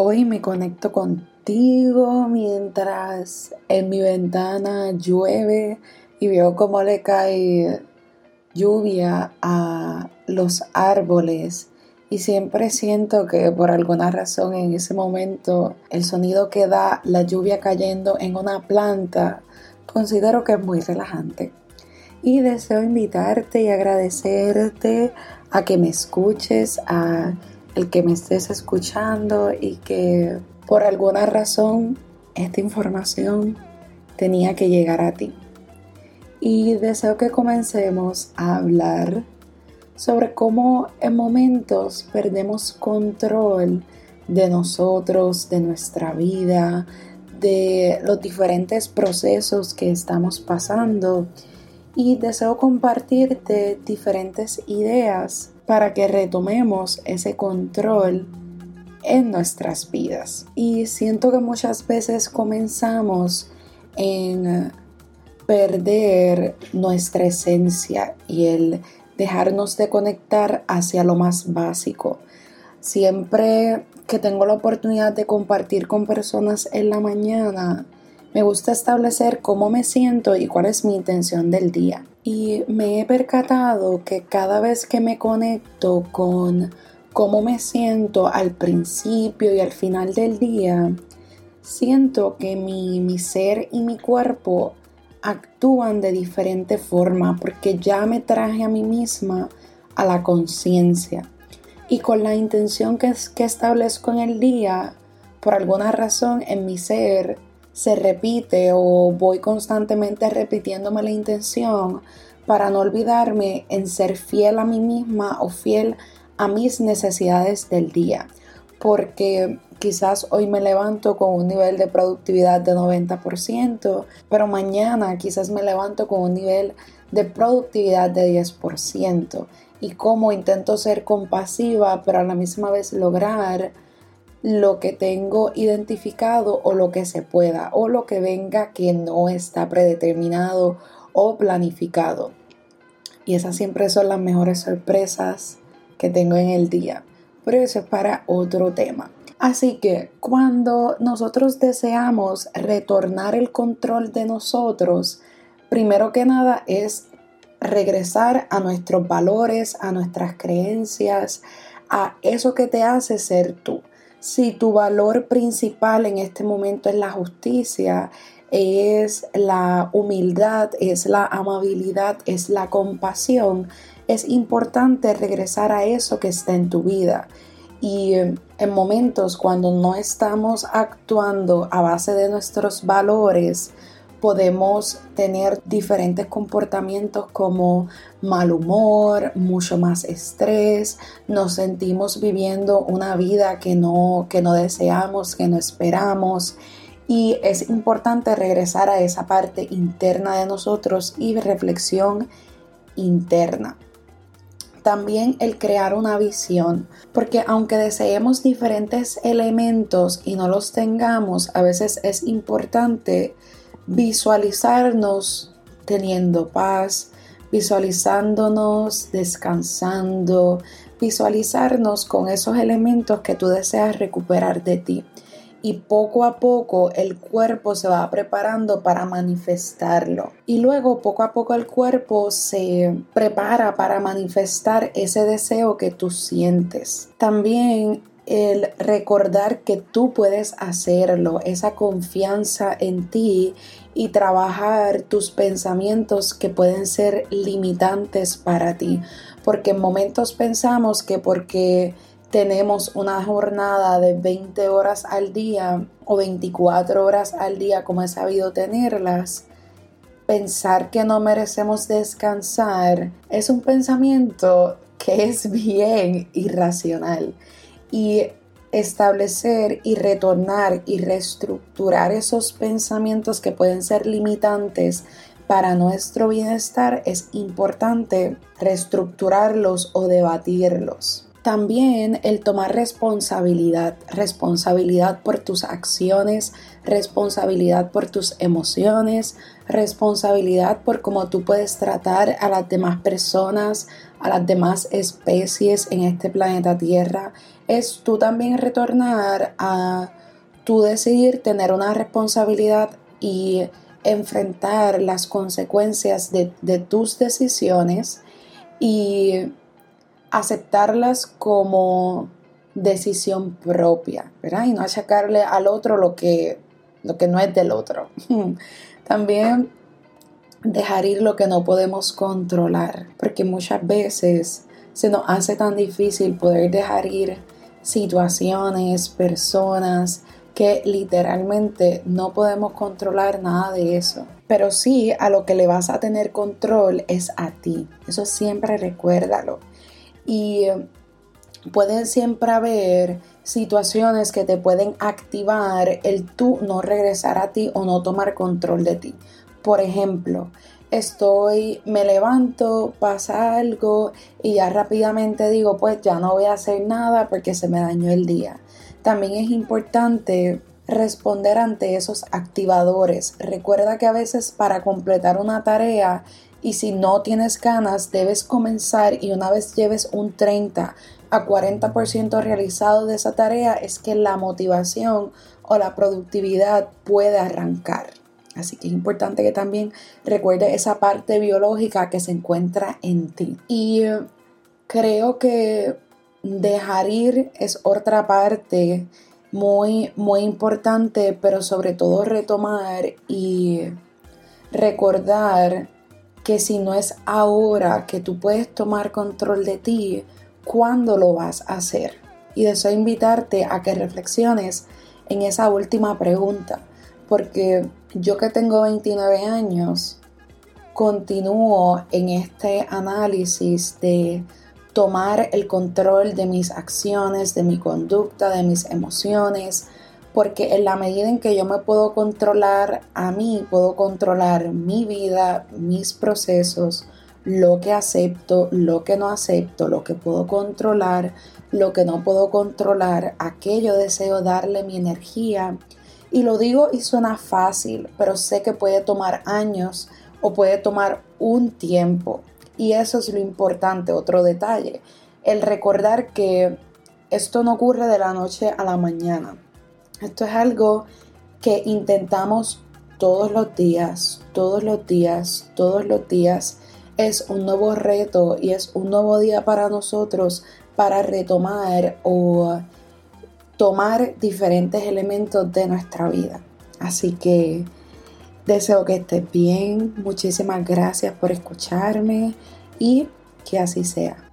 Hoy me conecto contigo mientras en mi ventana llueve y veo cómo le cae lluvia a los árboles. Y siempre siento que por alguna razón en ese momento el sonido que da la lluvia cayendo en una planta considero que es muy relajante. Y deseo invitarte y agradecerte a que me escuches, a el que me estés escuchando y que por alguna razón esta información tenía que llegar a ti. Y deseo que comencemos a hablar sobre cómo en momentos perdemos control de nosotros, de nuestra vida, de los diferentes procesos que estamos pasando. Y deseo compartirte diferentes ideas para que retomemos ese control en nuestras vidas. Y siento que muchas veces comenzamos en perder nuestra esencia y el dejarnos de conectar hacia lo más básico. Siempre que tengo la oportunidad de compartir con personas en la mañana, me gusta establecer cómo me siento y cuál es mi intención del día. Y me he percatado que cada vez que me conecto con cómo me siento al principio y al final del día, siento que mi ser y mi cuerpo actúan de diferente forma porque ya me traje a mí misma a la conciencia y con la intención que establezco en el día, por alguna razón en mi ser se repite o voy constantemente repitiéndome la intención para no olvidarme en ser fiel a mí misma o fiel a mis necesidades del día, porque quizás hoy me levanto con un nivel de productividad de 90%, pero mañana quizás me levanto con un nivel de productividad de 10%. Y como intento ser compasiva, pero a la misma vez lograr lo que tengo identificado o lo que se pueda o lo que venga que no está predeterminado o planificado. Y esas siempre son las mejores sorpresas que tengo en el día. Pero eso es para otro tema. Así que cuando nosotros deseamos retornar el control de nosotros, primero que nada es regresar a nuestros valores, a nuestras creencias, a eso que te hace ser tú. Si tu valor principal en este momento es la justicia, es la humildad, es la amabilidad, es la compasión, es importante regresar a eso que está en tu vida. Y en momentos cuando no estamos actuando a base de nuestros valores, podemos tener diferentes comportamientos como mal humor, mucho más estrés, nos sentimos viviendo una vida que no deseamos, que no esperamos. Y es importante regresar a esa parte interna de nosotros y reflexión interna. También el crear una visión, porque aunque deseemos diferentes elementos y no los tengamos, a veces es importante visualizarnos teniendo paz, visualizándonos descansando, visualizarnos con esos elementos que tú deseas recuperar de ti. Y poco a poco el cuerpo se va preparando para manifestarlo. Y luego poco a poco el cuerpo se prepara para manifestar ese deseo que tú sientes. También el recordar que tú puedes hacerlo, esa confianza en ti y trabajar tus pensamientos que pueden ser limitantes para ti. Porque en momentos pensamos que porque tenemos una jornada de 20 horas al día o 24 horas al día como he sabido tenerlas, pensar que no merecemos descansar es un pensamiento que es bien irracional. Y establecer y retornar y reestructurar esos pensamientos que pueden ser limitantes para nuestro bienestar es importante reestructurarlos o debatirlos. También el tomar responsabilidad por tus acciones, responsabilidad por tus emociones, responsabilidad por cómo tú puedes tratar a las demás personas, a las demás especies en este planeta Tierra. Es tú también retornar a tú decidir tener una responsabilidad y enfrentar las consecuencias de tus decisiones y aceptarlas como decisión propia, ¿verdad? Y no achacarle al otro lo que no es del otro. También dejar ir lo que no podemos controlar, porque muchas veces se nos hace tan difícil poder dejar ir situaciones, personas, que literalmente no podemos controlar nada de eso. Pero sí, a lo que le vas a tener control es a ti. Eso siempre recuérdalo. Y pueden siempre haber situaciones que te pueden activar el tú no regresar a ti o no tomar control de ti. Por ejemplo, me levanto, pasa algo y ya rápidamente digo, pues ya no voy a hacer nada porque se me dañó el día. También es importante responder ante esos activadores. Recuerda que a veces para completar una tarea y si no tienes ganas, debes comenzar y una vez lleves un 30% a 40% realizado de esa tarea es que la motivación o la productividad puede arrancar. Así que es importante que también recuerde esa parte biológica que se encuentra en ti. Y creo que dejar ir es otra parte muy, muy importante, pero sobre todo retomar y recordar que si no es ahora que tú puedes tomar control de ti, ¿cuándo lo vas a hacer? Y deseo invitarte a que reflexiones en esa última pregunta, porque yo que tengo 29 años, continúo en este análisis de tomar el control de mis acciones, de mi conducta, de mis emociones, porque en la medida en que yo me puedo controlar a mí, puedo controlar mi vida, mis procesos, lo que acepto, lo que no acepto, lo que puedo controlar, lo que no puedo controlar, a qué yo deseo darle mi energía. Y lo digo y suena fácil, pero sé que puede tomar años o puede tomar un tiempo. Y eso es lo importante, otro detalle, el recordar que esto no ocurre de la noche a la mañana. Esto es algo que intentamos todos los días. Es un nuevo reto y es un nuevo día para nosotros para retomar o tomar diferentes elementos de nuestra vida. Así que deseo que estés bien. Muchísimas gracias por escucharme y que así sea.